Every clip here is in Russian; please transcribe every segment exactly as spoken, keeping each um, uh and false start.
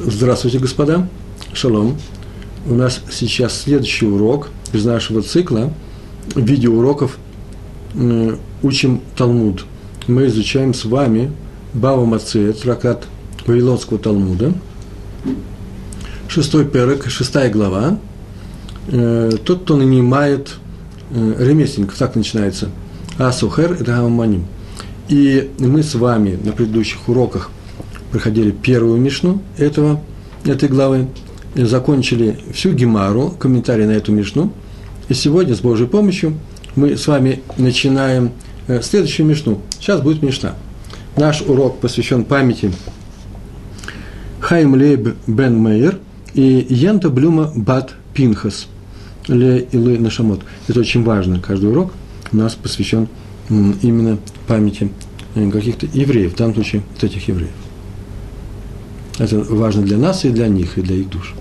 Здравствуйте, господа. Шалом. У нас сейчас следующий урок из нашего цикла видеоуроков «Учим Талмуд». Мы изучаем с вами Бава Мециа, трактат Вавилонского Талмуда, шестой перек, шестая глава. Тот, кто нанимает ремесленников, так начинается. Асохер эт а-уманим. И мы с вами на предыдущих уроках проходили первую Мишну этого, этой главы, закончили всю Гемару, комментарий на эту Мишну. И сегодня, с Божьей помощью, мы с вами начинаем следующую Мишну. Сейчас будет Мишна. Наш урок посвящен памяти Хайм Лейб Бен Мейер и Янта Блюма Бат Пинхас. Ле Илы Нашамот. Это очень важно. Каждый урок у нас посвящен именно памяти каких-то евреев, в данном случае вот этих евреев. Это важно для нас и для них, и для их душ.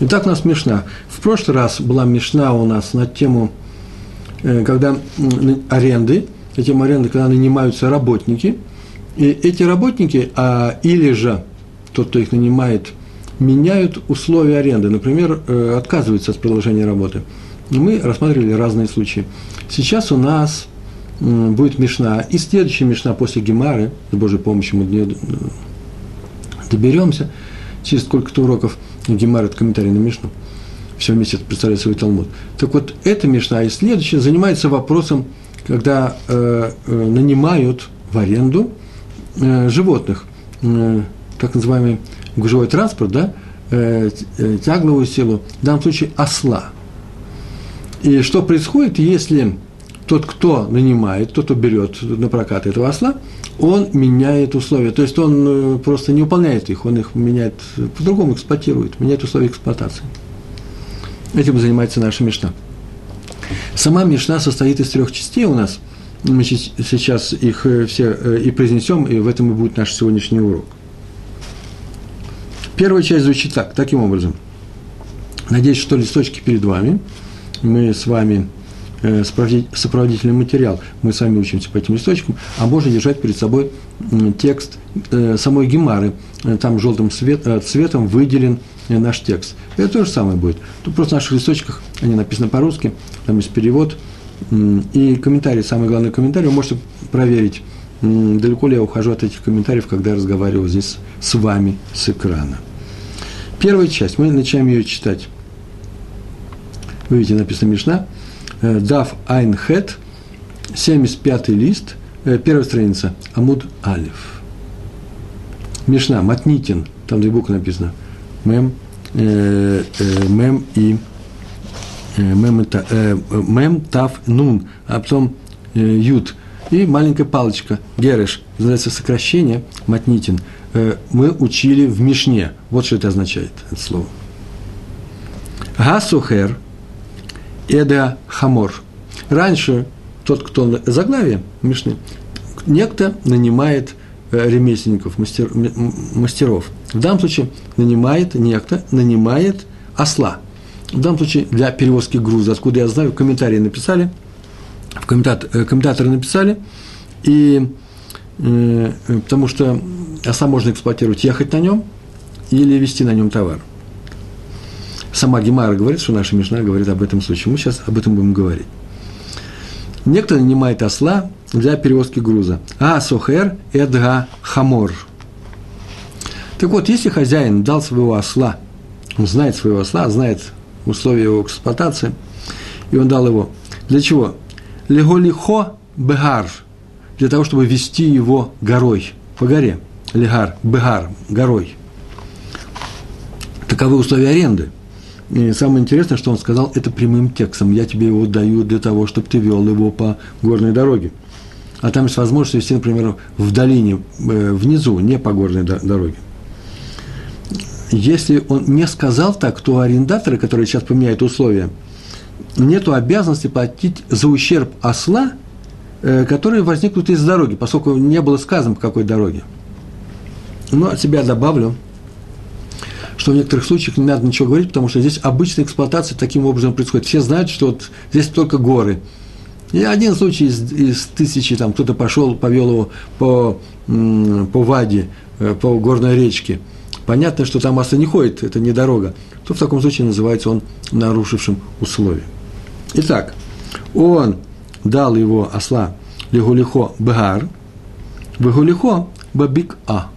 Итак, у нас Мишна. В прошлый раз была Мишна у нас на тему когда аренды, на тему аренды, когда нанимаются работники, и эти работники, а, или же тот, кто их нанимает, меняют условия аренды, например, отказываются от продолжения работы. Мы рассматривали разные случаи. Сейчас у нас будет Мишна, и следующая Мишна после Гемары, с Божьей помощью мы до нее доберемся, через сколько-то уроков Гемара – это комментарий на Мишну, все вместе представляет свой Талмуд. Так вот, эта Мишна и следующая занимается вопросом, когда э, э, нанимают в аренду э, животных, э, так называемый гужевой транспорт, да, э, тягловую силу, в данном случае осла. И что происходит, если тот, кто нанимает, тот, кто берет на прокат этого осла, он меняет условия. То есть, он просто не выполняет их, он их меняет, по-другому эксплуатирует, меняет условия эксплуатации. Этим занимается наша Мишна. Сама Мишна состоит из трех частей у нас. Мы сейчас их все и произнесем, и в этом и будет наш сегодняшний урок. Первая часть звучит так, таким образом. Надеюсь, что листочки перед вами. Мы с вами... сопроводительный материал. Мы сами учимся по этим листочкам, а можно держать перед собой текст самой Гемары. Там желтым свет, цветом выделен наш текст. Это то же самое будет. Тут просто в наших листочках они написаны по-русски, там есть перевод и комментарий. Самый главный комментарий. Вы можете проверить, далеко ли я ухожу от этих комментариев, когда я разговариваю здесь с вами с экрана. Первая часть. Мы начинаем ее читать. Вы видите, написано Мишна. Дав Айнхет, семьдесят пятый лист, первая страница, Амуд Алиф. Мишна, Матнитин, там две буквы написано, Мем, э, э, Мем и э, мем, это, э, мем Тав Нун, а потом э, Ют. И маленькая палочка, Гереш, называется сокращение, Матнитин. Э, мы учили в Мишне, вот что это означает, это слово. Гасухер. Эда Хамор. Раньше тот, кто заглавие Мишны, некто нанимает ремесленников, мастер, мастеров. В данном случае нанимает некто, нанимает осла. В данном случае для перевозки груза, откуда я знаю, комментарии написали, комментатор, комментаторы написали, и, э, потому что осла можно эксплуатировать, ехать на нем или везти на нем товар. Сама Гемара говорит, что наша Мишна говорит об этом случае. Мы сейчас об этом будем говорить. Некто нанимает осла для перевозки груза. Асохер эт а-хамор. Так вот, если хозяин дал своего осла, он знает своего осла, знает условия его эксплуатации, и он дал его. Для чего? Леголихо бегар. Для того, чтобы вести его горой. По горе. Легар, бегар, горой. Таковы условия аренды. И самое интересное, что он сказал, это прямым текстом. Я тебе его даю для того, чтобы ты вел его по горной дороге. А там есть возможность вести, например, в долине, внизу, не по горной дороге. Если он не сказал так, то арендаторы, которые сейчас поменяют условия, нету обязанности платить за ущерб осла, которые возникнут из дороги, поскольку не было сказано, по какой дороге. Но от себя добавлю, что в некоторых случаях не надо ничего говорить, потому что здесь обычная эксплуатация таким образом происходит. Все знают, что вот здесь только горы, И один случай из, из тысячи, там кто-то пошел, повел его по, по ваде, по горной речке. Понятно, что там масса не ходит, это не дорога. То в таком случае называется он нарушившим условие. Итак, он дал его осла легулихо бгар, вегулихо бабик а,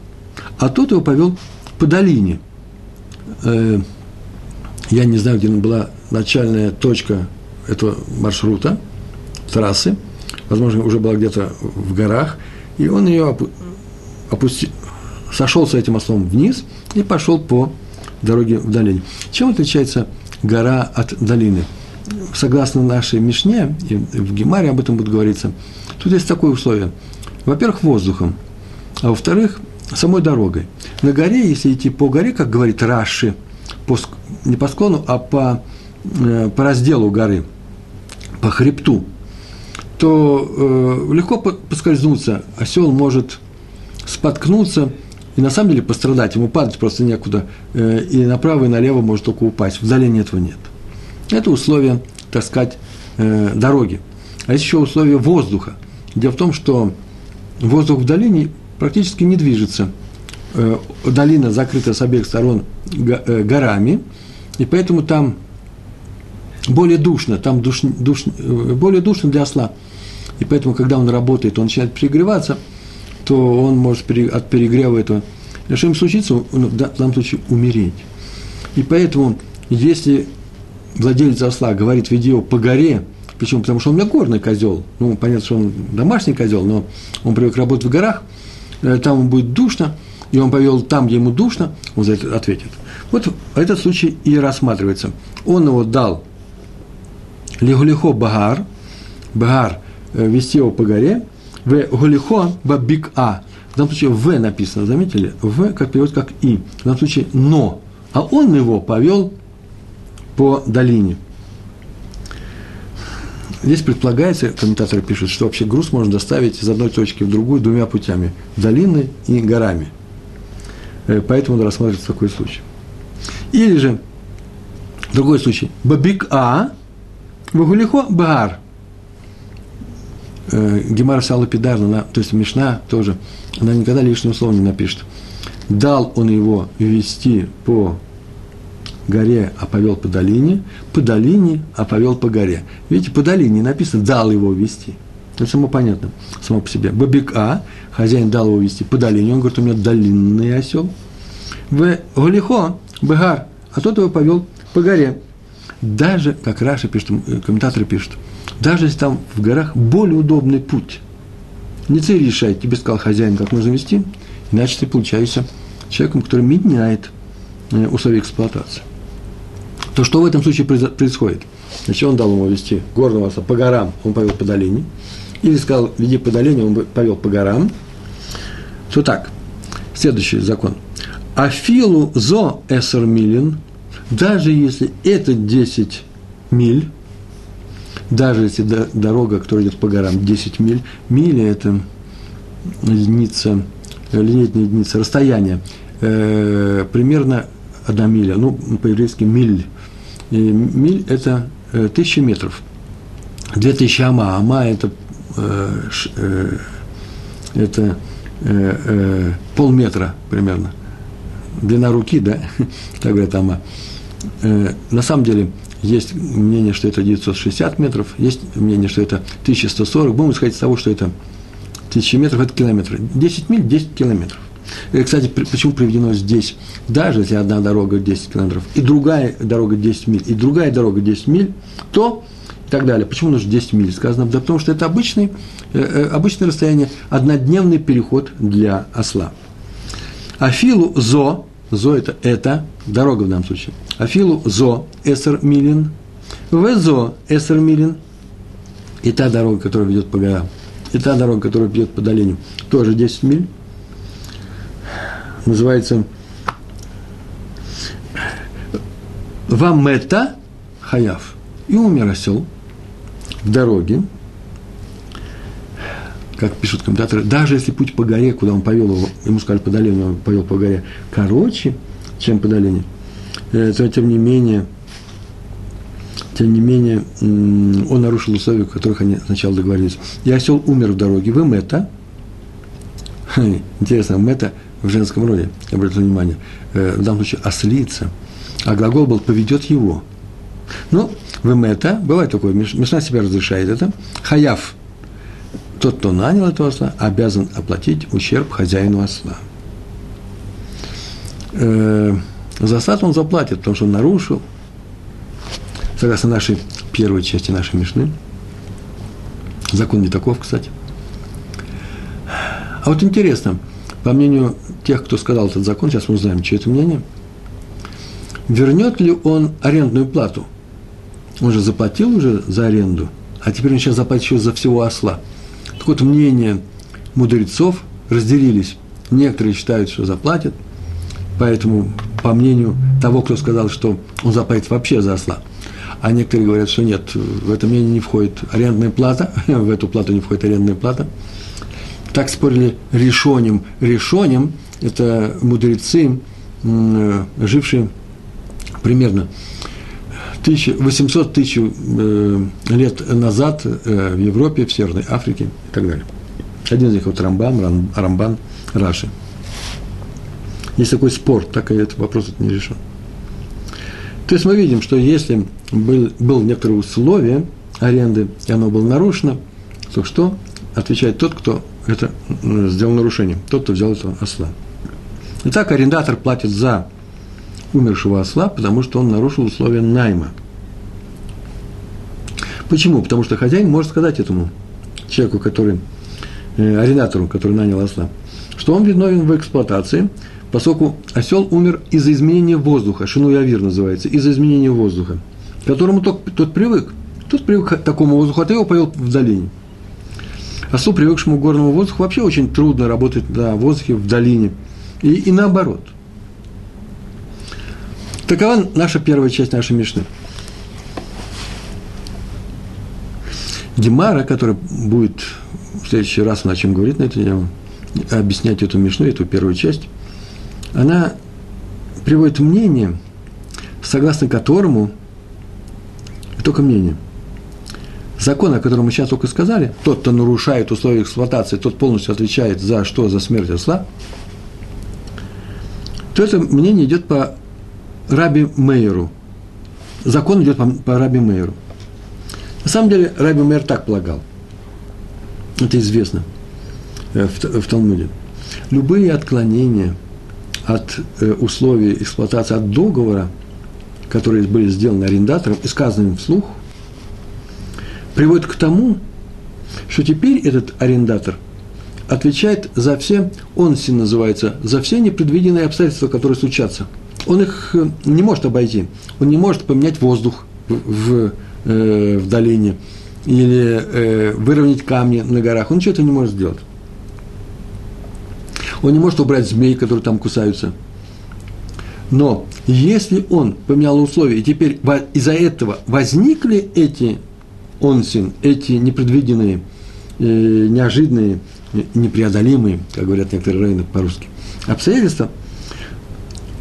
а тот его повел по долине. Я не знаю, где была начальная точка этого маршрута, трассы, возможно, уже была где-то в горах, и он ее опустил, сошел с этим ослом вниз и пошел по дороге в долине. Чем отличается гора от долины? Согласно нашей Мишне, и в Гемаре об этом будет говориться, тут есть такое условие. Во-первых, воздухом, а во-вторых, самой дорогой. На горе, если идти по горе, как говорит Раши, по, не по склону, а по, по разделу горы, по хребту, то э, легко поскользнуться, осел может споткнуться и на самом деле пострадать, ему падать просто некуда, э, и направо и налево может только упасть, в долине этого нет. Это условие, так сказать, э, дороги. А есть еще условие воздуха. Дело в том, что воздух в долине практически не движется. Э, долина закрыта с обеих сторон го, э, горами, и поэтому там более душно, там душ, душ, более душно для осла. И поэтому, когда он работает, он начинает перегреваться, то он может пере, от перегрева этого, что им случится, он, в данном случае умереть. И поэтому, если владелец осла говорит, веди его по горе, причем потому что он у меня горный козел, ну, понятно, что он домашний козел, но он привык работать в горах, там ему будет душно, и он повел там, где ему душно, он за это ответит. Вот этот случай и рассматривается. Он его дал легулихо багар, багар вести его по горе, в гулихо бабик а. В данном случае в написано, заметили? В как переводится как и. В данном случае но. А он его повел по долине. Здесь предполагается, комментаторы пишут, что вообще груз можно доставить из одной точки в другую двумя путями – долиной и горами. Поэтому он рассматривается такой случай. Или же другой случай – бабик-а, вагулихо-бар. Гемара Салапидарна, то есть Мишна тоже, она никогда лишнего слова не напишет. Дал он его вести по горе, а повел по долине, по долине, а повел по горе. Видите, по долине написано, дал его вести. Это само понятно, само по себе. Бабик А, хозяин дал его вести по долине, он говорит, у меня долинный осел. В Голихо, Бегар, а тот его повел по горе. Даже, как Раши пишет, комментаторы пишут, даже если там в горах более удобный путь. Не ты решай, тебе сказал хозяин, как нужно вести, иначе ты получаешься человеком, который меняет условия эксплуатации. То, что в этом случае происходит? Значит, он дал ему вести горного осла по горам, он повел по долине, или сказал, веди по долине, он повел по горам. Все так. Следующий закон. Афилу зо эсер милин, даже если это десять миль, даже если дорога, которая идет по горам, десять миль, мили – это единица, линейная единица, расстояние, э, примерно одна миля, ну, по-еврейски миль. И миль – это тысяча метров. Две тысячи ама. Ама – это, э, это э, э, полметра примерно. Длина руки, да? Так говорят ама. Э, на самом деле, есть мнение, что это девятьсот шестьдесят метров, есть мнение, что это тысяча сто сорок. Будем исходить из того, что это тысяча метров – это километры. десять миль – десять километров. И, кстати, почему приведено здесь? Даже если одна дорога десять километров, и другая дорога десять миль, и другая дорога десять миль, то и так далее. Почему нужно десять миль сказано? Да потому что это обычный, э, обычное расстояние, однодневный переход для осла. Афилу зо, зо это, это дорога в данном случае. Афилу зо эсер милин, везо эсер милин, и та дорога, которая ведет по горам, и та дорога, которая ведет по долине, тоже десять миль. Называется «Вамета хаяв». И умер осел в дороге, как пишут комментаторы, даже если путь по горе, куда он повел его, ему сказали по долине, он повел по горе, короче, чем по долине, то, тем не менее, Тем не менее, он нарушил условия, о которых они сначала договорились. И осел умер в дороге. Вы мета. Интересно, мета в женском роде, обратите внимание. В данном случае ослица. А глагол был «поведет его». Ну, вы мета, бывает такое, Мишна себя разрешает это. Хаяв. Тот, кто нанял этого осла, обязан оплатить ущерб хозяину осла. За сад он заплатит, потому что он нарушил. Согласно нашей первой части нашей Мишны. Закон не таков, кстати. А вот интересно, по мнению тех, кто сказал этот закон, сейчас мы узнаем, чье это мнение, вернет ли он арендную плату? Он же заплатил уже за аренду, а теперь он сейчас заплатит еще за всего осла. Так вот, мнения мудрецов разделились. Некоторые считают, что заплатят, поэтому, по мнению того, кто сказал, что он заплатит вообще за осла, а некоторые говорят, что нет, в это мнение не входит арендная плата, в эту плату не входит арендная плата. Так спорили решоним. Решоним – это мудрецы, жившие примерно восемьсот тысяч лет назад в Европе, в Северной Африке и так далее. Один из них вот – Рамбан, Рамбан, Раши. Есть такой спор, так и этот вопрос это не решен. То есть мы видим, что если был, было некоторое условие аренды, и оно было нарушено, то что отвечает тот, кто это сделал нарушением, тот, кто взял этого осла. Итак, арендатор платит за умершего осла, потому что он нарушил условия найма. Почему? Потому что хозяин может сказать этому человеку, который, э, арендатору, который нанял осла, что он виновен в эксплуатации, поскольку осел умер из-за изменения воздуха, шинуявир называется, из-за изменения воздуха, к которому тот, тот привык. Тот привык к такому воздуху, а ты его повел в долине. Ослу, привыкшему к горному воздуху, вообще очень трудно работать на воздухе в долине. И, и наоборот. Такова наша первая часть нашей Мишны. Гемара, который будет в следующий раз, о чем говорит на эту тему, объяснять эту Мишну, эту первую часть, она приводит мнение, согласно которому, только мнение, закон, о котором мы сейчас только сказали, тот, кто нарушает условия эксплуатации, тот полностью отвечает за что? За смерть осла, то это мнение идет по Рабби Меиру. Закон идет по, по Рабби Меиру. На самом деле, Рабби Меир так полагал. Это известно в, в Талмуде. Любые отклонения от условий эксплуатации, от договора, которые были сделаны арендатором и сказаны им вслух, приводит к тому, что теперь этот арендатор отвечает за все, онсин называется, за все непредвиденные обстоятельства, которые случатся. Он их не может обойти, он не может поменять воздух в, э, в долине или э, выровнять камни на горах, он ничего этого не может сделать. Он не может убрать змей, которые там кусаются. Но если он поменял условия, и теперь из-за этого возникли эти онсин, эти непредвиденные, неожиданные, непреодолимые, как говорят некоторые раввины по-русски, обстоятельства,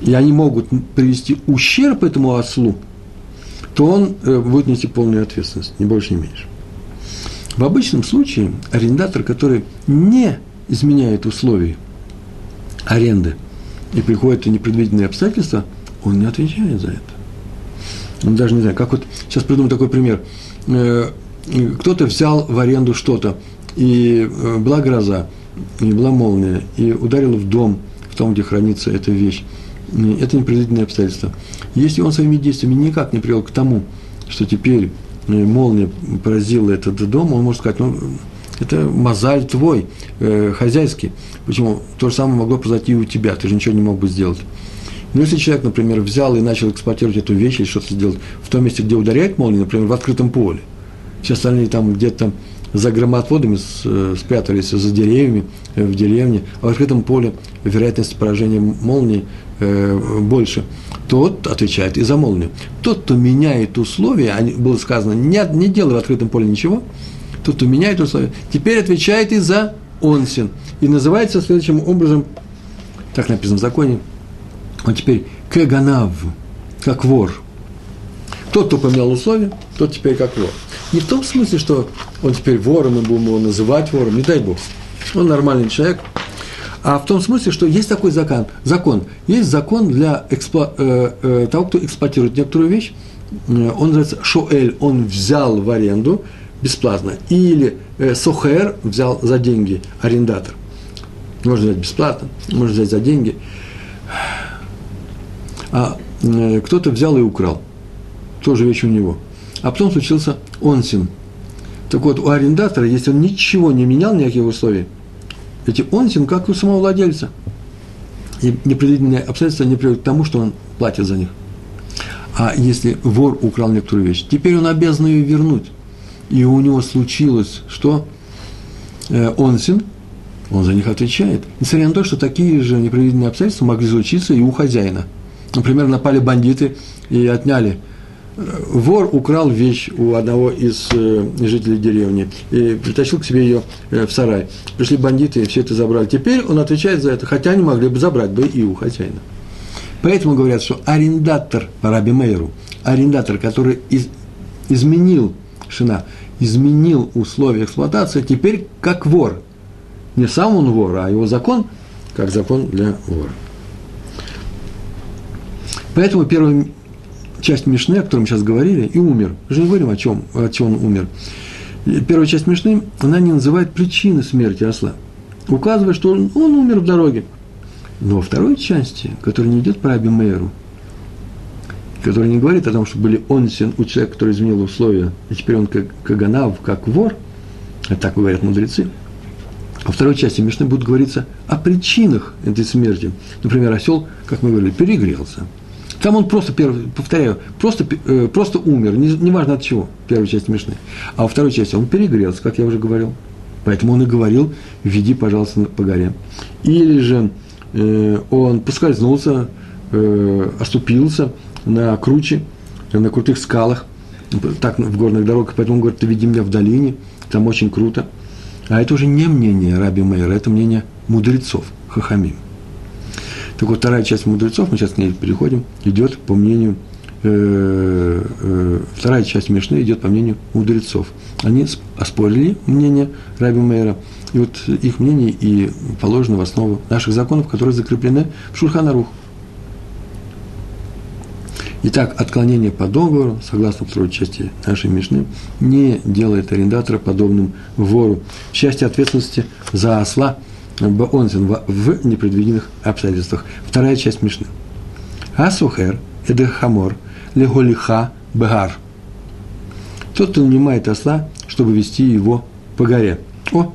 и они могут привести ущерб этому ослу, то он будет нести полную ответственность, ни больше, ни меньше. В обычном случае арендатор, который не изменяет условия аренды и приходят непредвиденные обстоятельства, он не отвечает за это. Он даже не знаю, как вот сейчас придумаю такой пример. Кто-то взял в аренду что-то, и была гроза, и была молния, и ударила в дом, в том, где хранится эта вещь. Это непредвиденное обстоятельство. Если он своими действиями никак не привел к тому, что теперь молния поразила этот дом, он может сказать, ну, это мозаль твой, э, хозяйский. Почему? То же самое могло произойти и у тебя, ты же ничего не мог бы сделать. Но если человек, например, взял и начал эксплуатировать эту вещь или что-то сделать в том месте, где ударяет молния, например, в открытом поле, все остальные там где-то за громоотводами спрятались, за деревьями в деревне, а в открытом поле вероятность поражения молнии э, больше, тот отвечает и за молнию. Тот, кто меняет условия, было сказано, не, не делай в открытом поле ничего, тот, кто меняет условия, теперь отвечает и за онсин. И называется следующим образом, так написано в законе, он теперь кеганав, как вор. Тот, кто поменял условия, тот теперь как вор. Не в том смысле, что он теперь вор, мы будем его называть вором, не дай бог. Он нормальный человек. А в том смысле, что есть такой закон. закон. Есть закон для экспло... э, э, того, кто эксплуатирует некоторую вещь. Он называется шоэль, он взял в аренду бесплатно. Или э, сохер взял за деньги арендатор. Можно взять бесплатно, можно взять за деньги. А э, кто-то взял и украл. Тоже вещь у него. А потом случился онсин. Так вот, у арендатора, если он ничего не менял, никаких условий, эти онсин, как у самого владельца. И непредвиденные обстоятельства не приводят к тому, что он платит за них. А если вор украл некоторую вещь, теперь он обязан ее вернуть. И у него случилось, что онсин, он за них отвечает. Несмотря на то, что такие же непредвиденные обстоятельства могли случиться и у хозяина. Например, напали бандиты и отняли. Вор украл вещь у одного из э, жителей деревни и притащил к себе ее э, в сарай. Пришли бандиты и все это забрали. Теперь он отвечает за это, хотя они могли бы забрать бы и у хозяина. Поэтому говорят, что арендатор по Рабби Меиру, арендатор, который из, изменил шина, изменил условия эксплуатации, теперь как вор. Не сам он вор, а его закон, как закон для вора. Поэтому первым часть Мишны, о которой мы сейчас говорили, и умер. Мы же не говорим, о чем, о чем он умер. Первая часть Мишны, она не называет причины смерти осла, указывая, что он, он умер в дороге. Но во второй части, которая не идет по Рабби Меиру, которая не говорит о том, что были онсин у человека, который изменил условия, и теперь он как каганав, как вор, а так говорят мудрецы, во второй части Мишны будет говориться о причинах этой смерти. Например, осел, как мы говорили, перегрелся. Там он просто, повторяю, просто, просто умер, неважно от чего, первая часть Мишны. А во второй части он перегрелся, как я уже говорил. Поэтому он и говорил, веди, пожалуйста, по горе. Или же э, он поскользнулся, э, оступился на круче, на крутых скалах, так в горных дорогах, поэтому он говорит, ты веди меня в долине, там очень круто. А это уже не мнение Рабби Меира, это мнение мудрецов, Хохамим. Так вот, вторая часть мудрецов, мы сейчас к ней переходим, идет по мнению, э, э, вторая часть Мишны идет по мнению мудрецов. Они оспорили мнение Рабби Меира, и вот их мнение и положено в основу наших законов, которые закреплены в Шулхан Арух. Итак, отклонение по договору, согласно второй части нашей Мишны, не делает арендатора подобным вору. Счастье ответственности за осла, баонзин в непредвиденных обстоятельствах. Вторая часть Мишны. Асохер эт а-уманим леголиха бегар. Тот, кто нанимает осла, чтобы вести его по горе. О,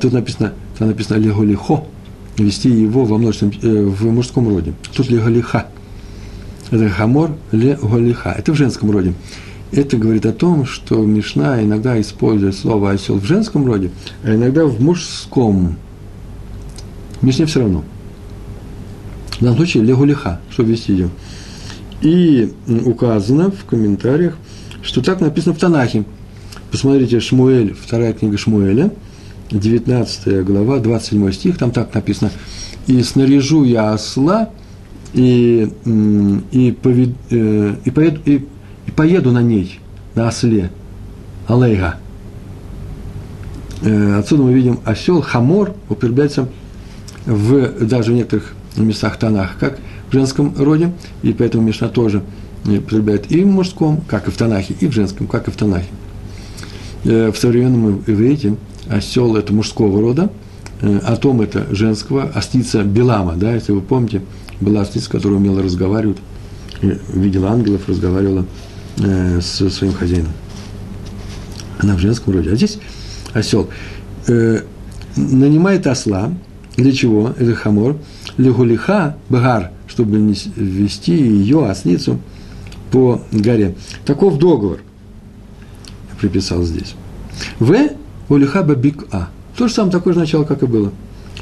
тут написано, там написано леголихо, вести его во множественном, э, в мужском роде. Тут леголиха. Это хамор леголиха. Это в женском роде. Это говорит о том, что Мишна иногда использует слово осел в женском роде, а иногда в мужском. Мишне все равно. В данном случае легулиха, чтобы вести ее. И указано в комментариях, что так написано в Танахе. Посмотрите, Шмуэль, вторая книга Шмуэля, девятнадцатая глава, двадцать седьмой стих, там так написано. «И снаряжу я осла, и, и, повед, и, поеду, и, и поеду на ней, на осле, алейга». Отсюда мы видим осел, хамор, употребляется в, даже в некоторых местах Танах, как в женском роде, и поэтому Мишна тоже употребляет и в мужском, как и в Танахе, и в женском, как и в Танахе. В современном иврите осел – это мужского рода, атом – это женского, ослица Белама, да, если вы помните, была ослица, которая умела разговаривать, видела ангелов, разговаривала со своим хозяином. Она в женском роде. А здесь осел нанимает осла. Для чего? Это хамор. Легулиха бегар, чтобы вести ее ослицу по горе. Таков договор. Я приписал здесь. В улиха бабик а. То же самое, такое же начало, как и было.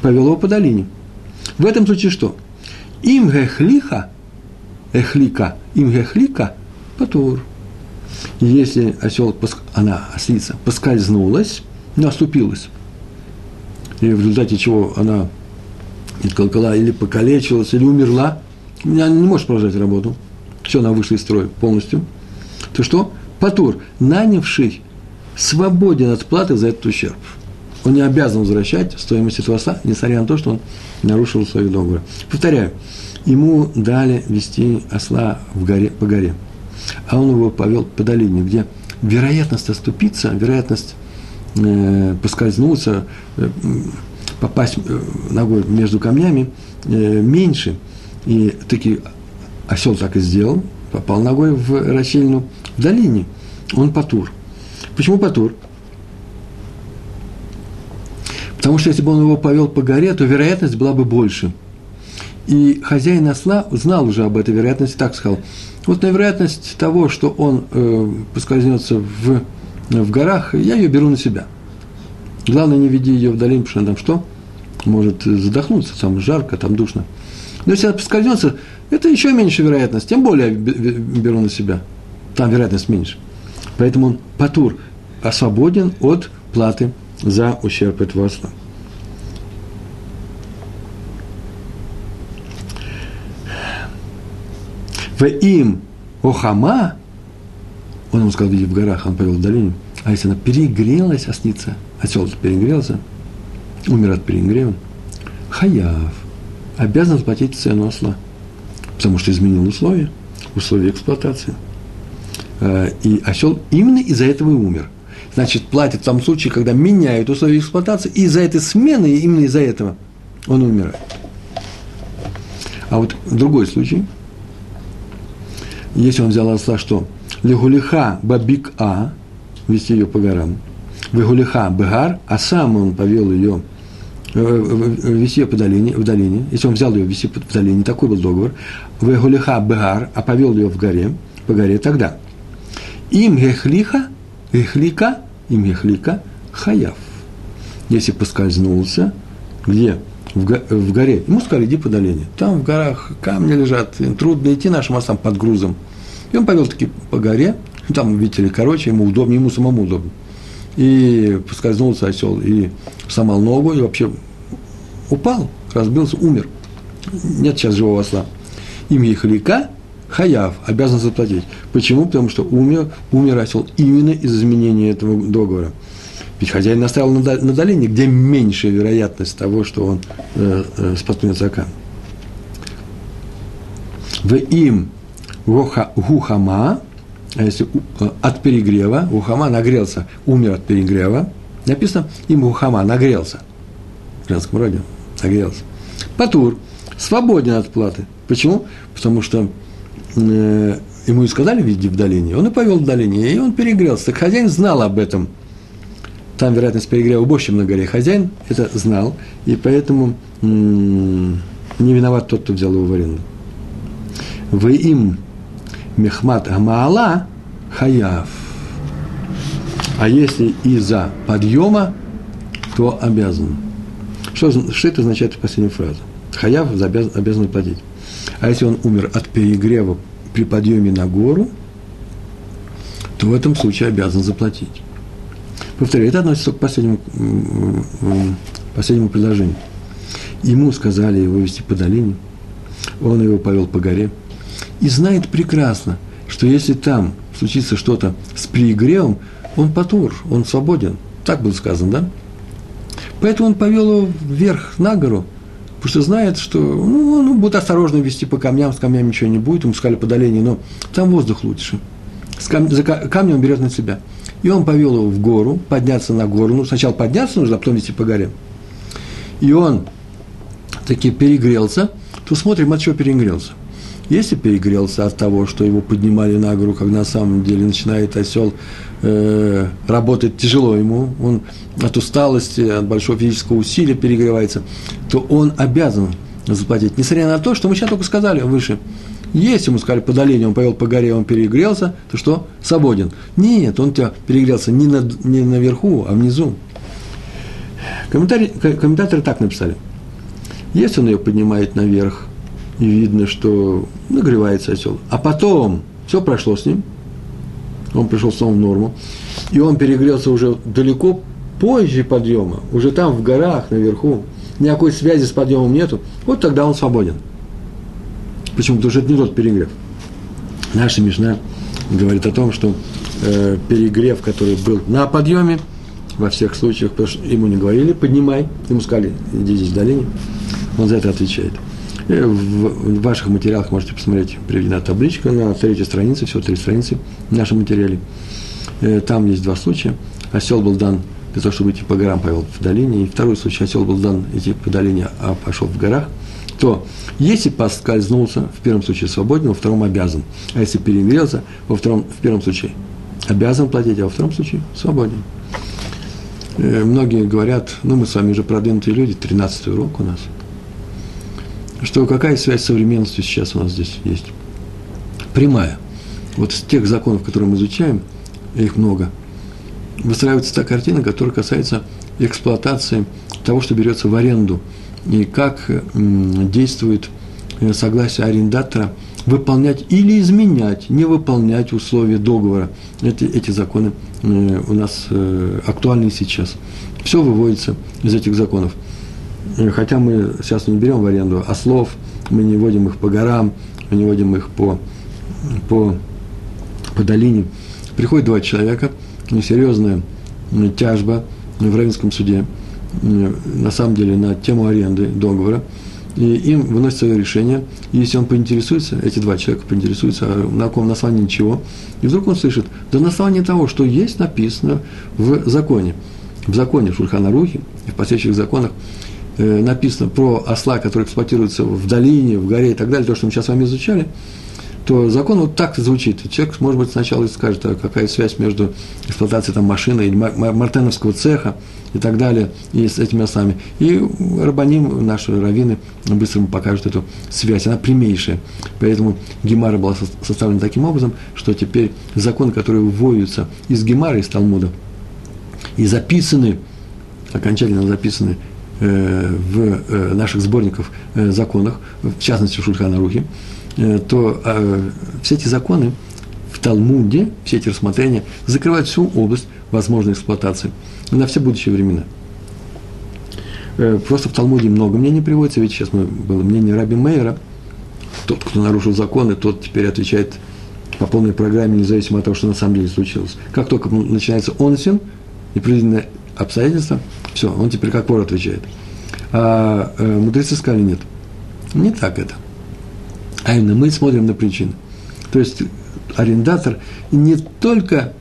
Повел его по долине. В этом случае что? Им гехлиха, эхлика, им гехлика патур. Если осел, она, ослица, поскользнулась, наступилась, и в результате чего она колокола или покалечилась, или умерла, она не может продолжать работу. Все, она вышла из строя полностью. то что патур, нанявший, свободен от платы за этот ущерб. Он не обязан возвращать стоимость этого осла, несмотря на то, что он нарушил условия договора. Повторяю, ему дали вести осла в горе, по горе, а он его повел по долине, где вероятность оступиться, вероятность э, поскользнуться, э, попасть ногой между камнями э, меньше. И таки осел так и сделал, попал ногой в расщелину в долине. Он патур. Почему патур? Потому что если бы он его повел по горе, то вероятность была бы больше. И хозяин осла знал уже об этой вероятности, так сказал. Вот на вероятность того, что он э, поскользнется в, в горах, я ее беру на себя. Главное, не веди ее в долину, потому что она там что? Может задохнуться, там жарко, там душно. Но если она поскользнется, это еще меньше вероятность, тем более я беру на себя. Там вероятность меньше. Поэтому он патур, освободен от платы за ущерб этого осла. В им охама, он ему сказал, видите, в горах, он повел в долине, а если она перегрелась, ослица, осел перегрелся, умер от перегрева, хаяв, обязан заплатить цену осла, потому что изменил условия, условия эксплуатации. И осел именно из-за этого и умер. Значит, платит в том случае, когда меняют условия эксплуатации, и из-за этой смены, именно из-за этого он умирает. А вот другой случай. Если он взял осла, что? Легулиха бабик а, вести ее по горам. Вегулиха бегар, а сам он повел ее, вести ее по долине, в долине. Если он взял ее вести в долине, такой был договор. Вегулиха бегар, а повел ее в горе, по горе тогда. Им гехлиха, гехлика, им гехлика, хаяв. Если поскользнулся, где? В, го- в горе. Ему сказали, иди по долине. Там в горах камни лежат, трудно идти нашим ослам под грузом. И он повел таки по горе, там, видите ли, короче, ему удобнее, ему самому удобнее. И поскользнулся осел, и сломал ногу, и вообще упал, разбился, умер. Нет сейчас живого осла. Им гехлика, хаяв, обязан заплатить. Почему? Потому что умер, умер осел именно из изменения этого договора. Ведь хозяин наставил на долине, где меньшая вероятность того, что он э, э, споткнется о камень. В им гухама, а если э, от перегрева, гухама нагрелся, умер от перегрева, написано, им гухама нагрелся, в женском роде нагрелся. Патур свободен от платы. Почему? Потому что э, ему и сказали, веди в долине, он и повел в долине, и он перегрелся. Так хозяин знал об этом. Там вероятность перегрева больше, чем на горе. Хозяин это знал, и поэтому м- не виноват тот, кто взял его в аренду. В им мехмат амаала хаяв. А если из-за подъема, то обязан. Что, что это означает последняя фраза? Хаяв обяз, обязан платить. А если он умер от перегрева при подъеме на гору, то в этом случае обязан заплатить. Повторяю, это относится к последнему, последнему предложению. Ему сказали его вести по долине, он его повел по горе, и знает прекрасно, что если там случится что-то с перегревом, он патур, он свободен. Так было сказано, да? Поэтому он повел его вверх, на гору, потому что знает, что ну, он будет осторожно вести по камням, с камнями ничего не будет, ему сказали по долине, но там воздух лучше. С кам... За камнем он берет на себя. И он повел его в гору, подняться на гору. Ну, сначала подняться нужно, а потом вести по горе. И он таки перегрелся. То смотрим, от чего перегрелся. Если перегрелся от того, что его поднимали на гору, как на самом деле начинает осел э, работать тяжело ему, он от усталости, от большого физического усилия перегревается, то он обязан заплатить. Несмотря на то, что мы сейчас только сказали выше. Если ему сказали по долине, он повел по горе, он перегрелся, то что? Свободен. Нет, он тебя перегрелся не, на, не наверху, а внизу. Комментаторы так написали. Если он ее поднимает наверх, и видно, что нагревается осел, а потом все прошло с ним, он пришел снова в норму, и он перегрелся уже далеко позже подъема, уже там в горах наверху, никакой связи с подъемом нету, вот тогда он свободен. Почему? Потому что это не тот перегрев. Наша Мишна говорит о том, что э, перегрев, который был на подъеме, во всех случаях, потому что ему не говорили «поднимай», ему сказали «иди здесь в долине», он за это отвечает. И в, в ваших материалах можете посмотреть, приведена табличка на третьей странице, всего три страницы в нашем материале. Э, там есть два случая. Осел был дан для того, чтобы идти по горам, повел в долине. И второй случай, осел был дан идти по долине, а пошел в горах. То если поскользнулся, в первом случае свободен, во втором обязан. А если перегрелся, во втором, в первом случае обязан платить, а во втором случае свободен. Э, многие говорят, ну мы с вами уже продвинутые люди, тринадцатый урок у нас. Что какая связь с современностью сейчас у нас здесь есть? Прямая. Вот с тех законов, которые мы изучаем, их много, выстраивается та картина, которая касается эксплуатации того, что берется в аренду, и как м, действует согласие арендатора выполнять или изменять, не выполнять условия договора. Эти, эти законы э, у нас э, актуальны сейчас. Все выводится из этих законов. Хотя мы сейчас не берем в аренду ослов, мы не водим их по горам, мы не водим их по, по, по долине. Приходят два человека, серьезная тяжба в раввинском суде, на самом деле на тему аренды, договора, и им выносит свое решение. И если он поинтересуется, эти два человека поинтересуются, а на каком основании ничего, и вдруг он слышит, да на основании того, что есть написано в законе, в законе Шулхан Арухи и в последующих законах, написано про осла, который эксплуатируется в долине, в горе и так далее, то, что мы сейчас с вами изучали, то закон вот так звучит. Человек, может быть, сначала и скажет, а какая связь между эксплуатацией там, машины или мартеновского цеха и так далее, и с этими ослами. И рабаним, наши раввины, быстро ему покажут эту связь. Она прямейшая. Поэтому Гемара была составлена таким образом, что теперь законы, которые вводятся из Гемары, из Талмуда, и записаны, окончательно записаны, в наших сборников законах, в частности в Шульхан Арухе, то все эти законы в Талмуде, все эти рассмотрения закрывают всю область возможной эксплуатации на все будущие времена. Просто в Талмуде много мнений приводится, ведь сейчас было мнение Рабби Меира, тот, кто нарушил законы, тот теперь отвечает по полной программе, независимо от того, что на самом деле случилось. Как только начинается онсин, непредвиденное обстоятельства, все, он теперь как вор отвечает. А э, мудрецы сказали, нет, не так это. А именно мы смотрим на причины. То есть арендатор не только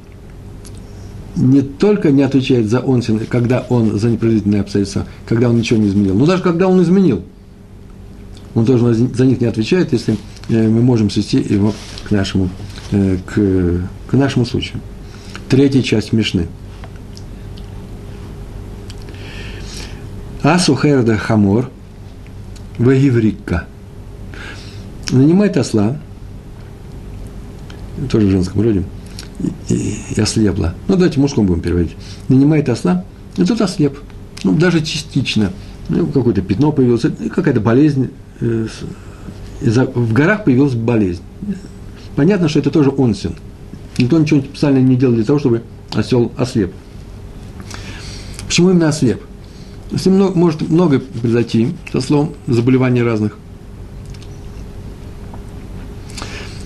не, только не отвечает за онсин, когда он за непредвиденные обстоятельства, когда он ничего не изменил, но даже когда он изменил, он тоже за них не отвечает, если э, мы можем свести его к нашему, э, к, к нашему случаю. Третья часть Мишны. Асохер эт а-уманим ваеврика. Нанимает осла, тоже в женском роде, и, и ослепла. Ну, давайте мужском будем переводить. Нанимает осла, и тут ослеп. Ну, даже частично. Ну, какое-то пятно появилось, какая-то болезнь. В горах появилась болезнь. Понятно, что это тоже онсин. Никто ничего специально не делал для того, чтобы осел ослеп. Почему именно ослеп? С ним много, может много произойти, со словом, заболеваний разных.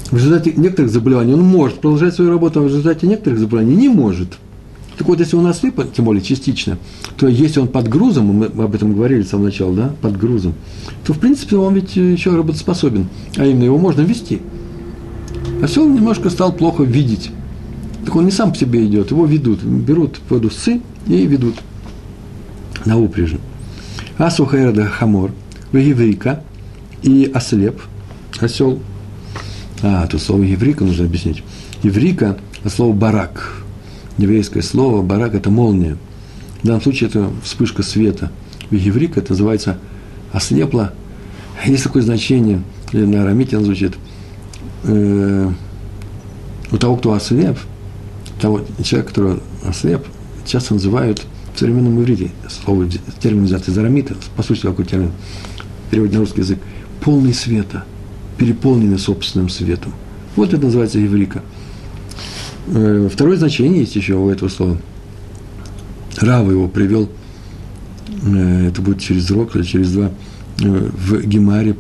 В результате некоторых заболеваний он может продолжать свою работу, а в результате некоторых заболеваний не может. Так вот, если он ослеп, тем более частично, то если он под грузом, мы об этом говорили с самого начала, да, под грузом, то, в принципе, он ведь еще работоспособен, а именно его можно вести. А все он немножко стал плохо видеть. Так он не сам по себе идет, его ведут, берут под усы и ведут. На упряжи. Асохер эт а-уманим ваеврика и ослеп, осел. А, тут слово еврика нужно объяснить. Еврика – это слово барак. Еврейское слово барак – это молния. В данном случае это вспышка света. Ваеврика – это называется ослепла. Есть такое значение, на арамите оно звучит. Э, у того, кто ослеп, того человека, который ослеп, часто называют в современном иврите слово, термин взят из арамита, по сути, какой термин, переводит на русский язык, полный света, переполненный собственным светом. Вот это называется еврика. Второе значение есть еще у этого слова. Рава его привел, это будет через урок или через два, в Гемаре,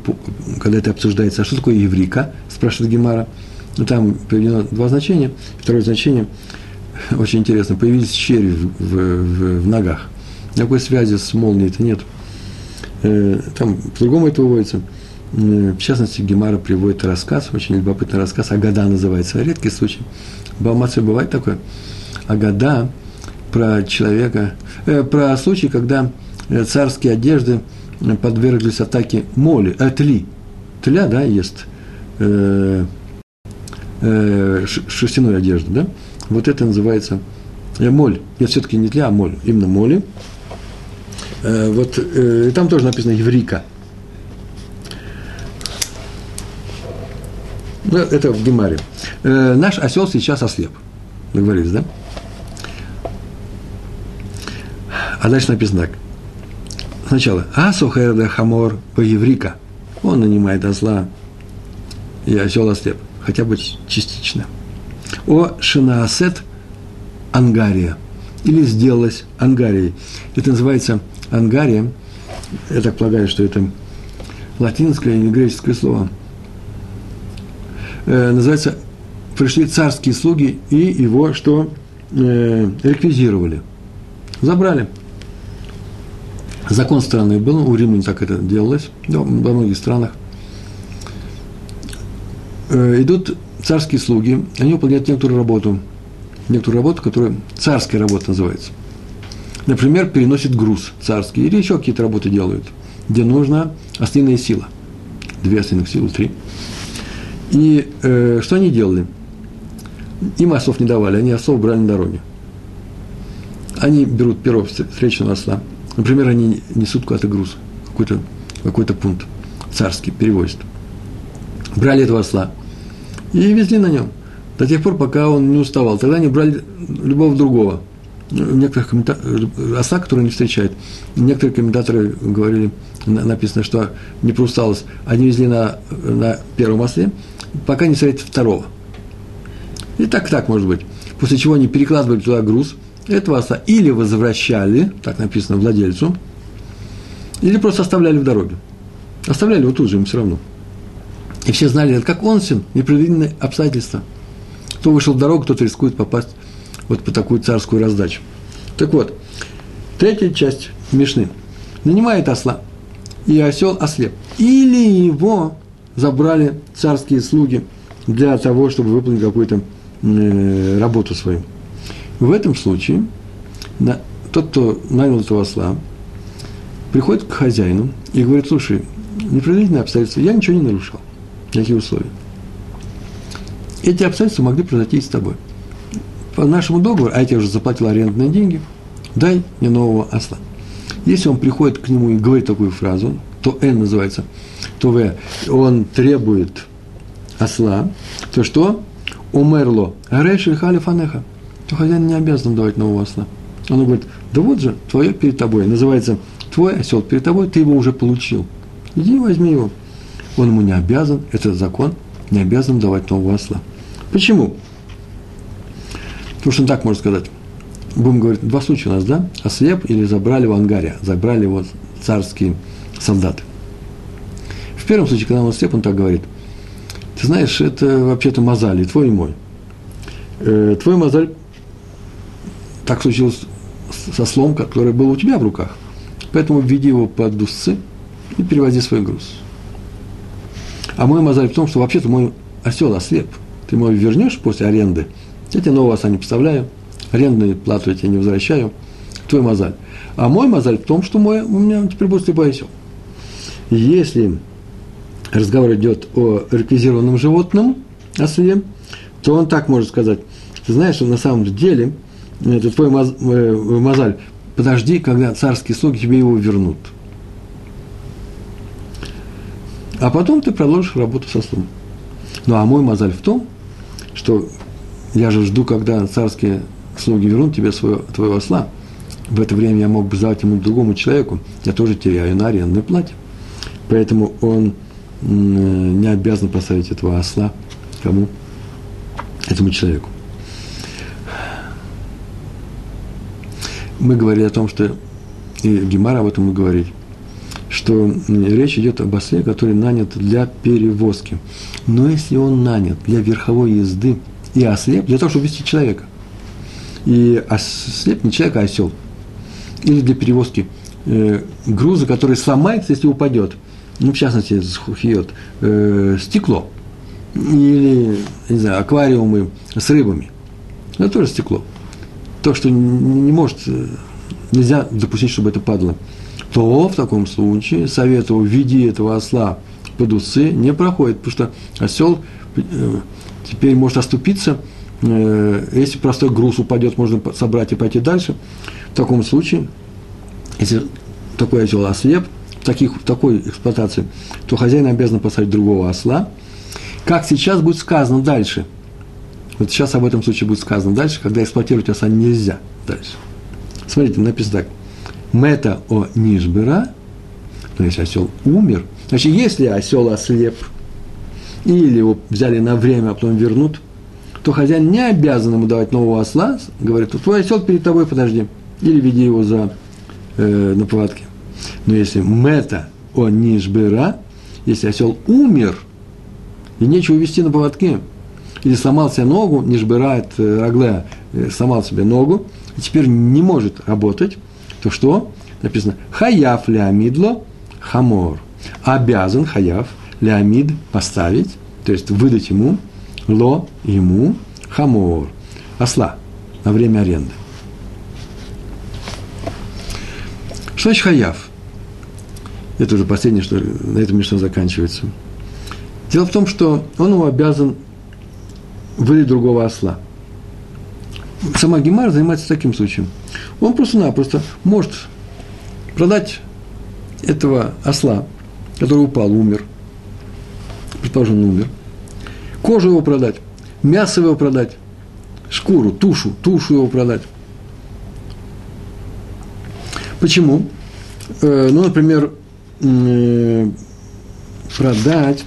когда это обсуждается. А что такое еврика, спрашивает Гемара. Но там приведено два значения. Второе значение очень интересно. Появились черви в, в, в ногах. Никакой связи с молнией-то нет. Там по-другому это выводится. В частности, Гемара приводит рассказ, очень любопытный рассказ. Агада называется, редкий случай. В Бава Мециа бывает такое. Агада про человека, э, про случай, когда царские одежды подверглись атаке моли, э, тли. Тля, да, ест э, э, шерстяную одежду, да? Вот это называется э, моль. Нет, все-таки не тля, а моль. Именно моли. Э, вот, э, и там тоже написано еврика. Ну, это в Гемаре. Э, наш осел сейчас ослеп. Договорились, да? А дальше написано так. Сначала Асохер эт а-уманим еврика. Он нанимает осла, и осел ослеп. Хотя бы частично. О шинаасет ангария. Или сделалась ангарией. Это называется ангария. Я так полагаю, что это латинское или греческое слово. Э, называется, пришли царские слуги и его что э, реквизировали, забрали. Закон страны был, у римлян так это делалось, да, во многих странах. Э, идут царские слуги, они выполняют некоторую работу, некоторую работу, которая царская работа называется. Например, переносят груз царский или еще какие-то работы делают, где нужна осленная сила, две осленных силы, три. И э, что они делали? Им ослов не давали, они ослов брали на дороге. Они берут первого встречного осла. Например, они несут куда-то груз, какой-то, какой-то пункт царский, перевозят. Брали этого осла и везли на нем до тех пор, пока он не уставал. Тогда они брали любого другого. Некоторых коммента... осла, который не встречает. Некоторые комментаторы говорили, написано, что не про усталость. Они везли на, на первом осле, пока не встретят второго. И так, так может быть. После чего они перекладывали туда груз этого осла или возвращали, так написано, владельцу, или просто оставляли в дороге. Оставляли его тут же, им все равно. И все знали, как он всем, непредвиденные обстоятельства. Кто вышел в дорогу, кто-то рискует попасть вот по такую царскую раздачу. Так вот, третья часть Мишны. Нанимает осла, и осел ослеп. Или его забрали царские слуги для того, чтобы выполнить какую-то э, работу свою. В этом случае на, тот, кто нанял этого осла, приходит к хозяину и говорит: слушай, непредвиденные обстоятельства, я ничего не нарушал, никакие условия. Эти обстоятельства могли произойти и с тобой. По нашему договору, а я тебе уже заплатил арендные деньги, дай мне нового осла. Если он приходит к нему и говорит такую фразу, то Н называется, то В, он требует осла, то что? Умерло, реши халифанеха, то хозяин не обязан давать нового осла. Он говорит: да вот же, твое перед тобой, называется, твой осел перед тобой, ты его уже получил, иди возьми его. Он ему не обязан, это закон, не обязан давать нового осла. Почему? Потому что он так может сказать. Будем говорить, два случая у нас, да? Ослеп или забрали в ангаре, забрали его царские солдаты. В первом случае, когда он ослеп, он так говорит: ты знаешь, это вообще-то мозаль, и твой, и мой. Э, твой мозаль, так случилось со слом, который был у тебя в руках. Поэтому введи его под узцы и перевози свой груз. А мой мозаль в том, что вообще-то мой осел ослеп. Ты его вернешь после аренды, я тебе нового осла не поставляю, арендную плату я тебе не возвращаю, твой мозаль. А мой мозаль в том, что мой, у меня теперь будет слепой осел. Если разговор идет о реквизированном животном, осле, то он так может сказать: ты знаешь, что на самом деле это твой моз, э, мозаль, подожди, когда царские слуги тебе его вернут. А потом ты продолжишь работу с ослом. Ну, а мой мозаль в том, что я же жду, когда царские слуги вернут тебе своего, твоего осла. В это время я мог бы сдать ему другому человеку. Я тоже теряю на арендной плате. Поэтому он не обязан поставить этого осла кому? Этому человеку. Мы говорили о том, что и Гемара об этом и говорит, что речь идет об осле, который нанят для перевозки. Но если он нанят для верховой езды и ослеп, для того, чтобы вести человека, и ослеп не человек, а осел, или для перевозки э, груза, который сломается, если упадет, ну, в частности, захухиет, э, стекло, или, не знаю, аквариумы с рыбами, это тоже стекло, то, что не может, нельзя допустить, чтобы это падало, то в таком случае совет в виде этого осла под усы не проходит, потому что осел теперь может оступиться, если простой груз упадет, можно собрать и пойти дальше. В таком случае, если такой осел ослеп, в, таких, в такой эксплуатации, то хозяин обязан посадить другого осла. Как сейчас будет сказано дальше? Вот сейчас об этом случае будет сказано дальше, когда эксплуатировать осла нельзя дальше. Смотрите, написано так. Мета о нишбера, то есть осел умер. Значит, если осел ослеп, или его взяли на время, а потом вернут, то хозяин не обязан ему давать нового осла, говорит, твой осел перед тобой, подожди, или веди его за, э, на поводке. Но если мета о нишбера, если осел умер, и нечего вести на поводке, или сломал себе ногу, нишбера от раглая, сломал себе ногу, и теперь не может работать, то что? Написано «Хаяв леамидло хамор». Обязан хаяв леамид поставить, то есть выдать ему, ло ему хамор, осла, на время аренды. Что значит хаяв? Это уже последнее, что на этом Мишна заканчивается. Дело в том, что он ему обязан выдать другого осла. Сама Гемара занимается таким случаем. Он просто-напросто может продать этого осла, который упал, умер, предположим, он умер, кожу его продать, мясо его продать, шкуру, тушу, тушу его продать. Почему? Ну, например, продать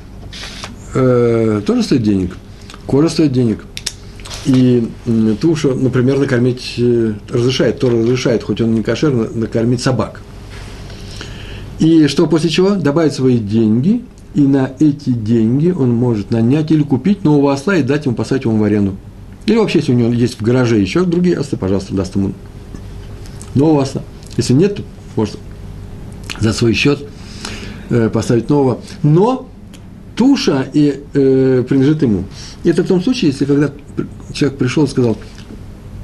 тоже стоит денег, кожа стоит денег. И тушу, например, накормить разрешает, Тора разрешает, хоть он не кошер, накормить собак. И что после чего? Добавить свои деньги, и на эти деньги он может нанять или купить нового осла и дать ему, поставить ему в аренду. Или вообще, если у него есть в гараже еще другие ослы, пожалуйста, даст ему нового осла. Если нет, то может за свой счет поставить нового. Но туша и, э, принадлежит ему. Это в том случае, если когда человек пришел и сказал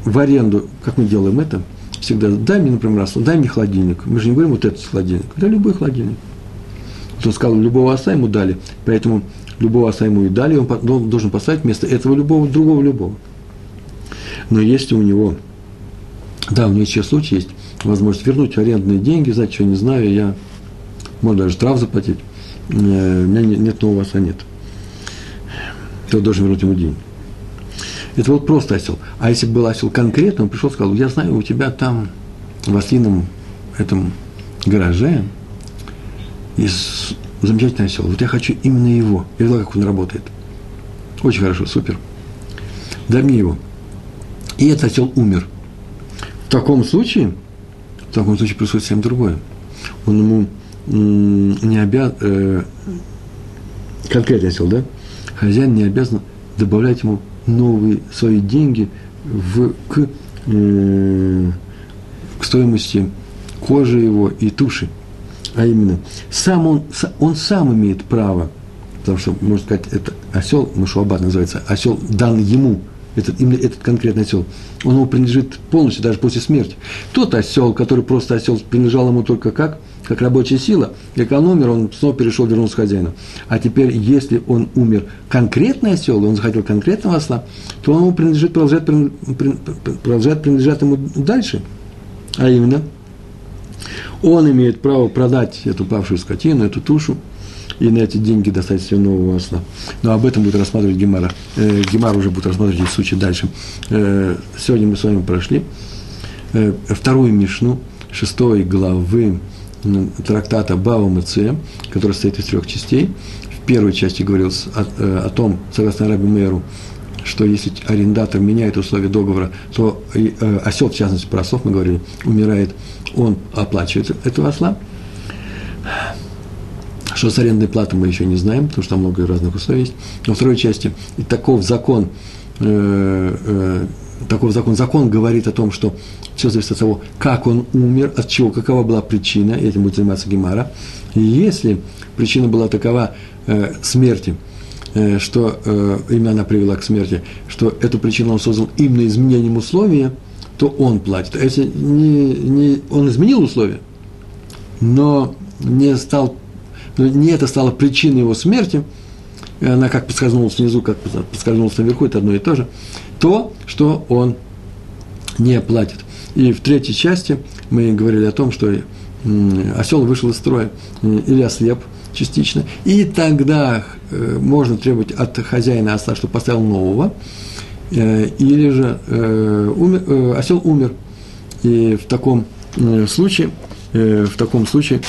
в аренду, как мы делаем это, всегда, дай мне, например, осла, дай мне холодильник. Мы же не говорим, вот этот холодильник. Да, любой холодильник. Вот он сказал, любого осла ему дали, поэтому любого осла ему и дали, он должен поставить вместо этого любого, другого, любого. Но если у него, да, у него еще случай есть, возможность вернуть арендные деньги, знать, что я не знаю, я, можно даже штраф заплатить, у меня нет нового осла, нет. Кто должен вернуть ему деньги. Это вот просто осел. А если бы был осел конкретно, он пришел и сказал, я знаю, у тебя там в ослином этом гараже есть замечательный осел. Вот я хочу именно его. Я видел, как он работает. Очень хорошо, супер. Дай мне его. И этот осел умер. В таком случае, в таком случае происходит совсем другое. Он ему не обязан, э, конкретный осел, да? Хозяин не обязан добавлять ему новые свои деньги в, к, э, к стоимости кожи его и туши. А именно, сам он, он сам имеет право, потому что, можно сказать, это осел, мушуабат называется, осел дан ему, этот, именно этот конкретный осел, он ему принадлежит полностью, даже после смерти. Тот осел, который просто осел, принадлежал ему только как? Как рабочая сила, экономер, он снова перешел, вернулся к хозяину. А теперь, если он умер конкретный осел, он захотел конкретного осла, то он ему принадлежит, продолжает, продолжает принадлежать ему дальше. А именно, он имеет право продать эту павшую скотину, эту тушу, и на эти деньги достать себе нового осла. Но об этом будет рассматривать Гемара. Э, Гемара уже будет рассматривать этот случай дальше. Э, сегодня мы с вами прошли э, вторую Мишну, шестой главы трактата Бава Мециа, который состоит из трех частей. В первой части говорилось о, о том, согласно Рабби Меиру, что если арендатор меняет условия договора, то осел, в частности, про ослов мы говорили, умирает, он оплачивает этого осла. Что с арендной платой мы еще не знаем, потому что там много разных условий есть. Во второй части и таков закон, э, э, таков закон, закон говорит о том, что все зависит от того, как он умер, от чего, какова была причина, и этим будет заниматься Гемара. И если причина была такова э, смерти, э, что э, именно она привела к смерти, что эту причину он создал именно изменением условия, то он платит. А если не, не, он изменил условия, но не стал Но не это стало причиной его смерти, она как подскользнулась внизу, как подскользнулась наверху, это одно и то же, то, что он не платит. И в третьей части мы говорили о том, что осел вышел из строя или ослеп частично, и тогда можно требовать от хозяина осла, чтобы поставил нового, или же умер, осел умер, и в таком случае в таком случае,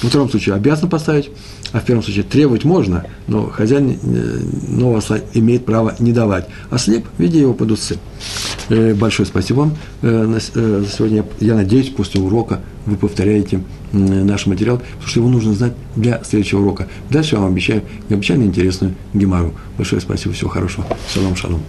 во втором случае обязан поставить, а в первом случае требовать можно, но хозяин нового осла имеет право не давать. А слеп, веди его под усы. Большое спасибо вам за сегодня. Я надеюсь, после урока вы повторяете наш материал, потому что его нужно знать для следующего урока. Дальше я вам обещаю необычайно интересную гемару. Большое спасибо, всего хорошего. Шалом, шалом.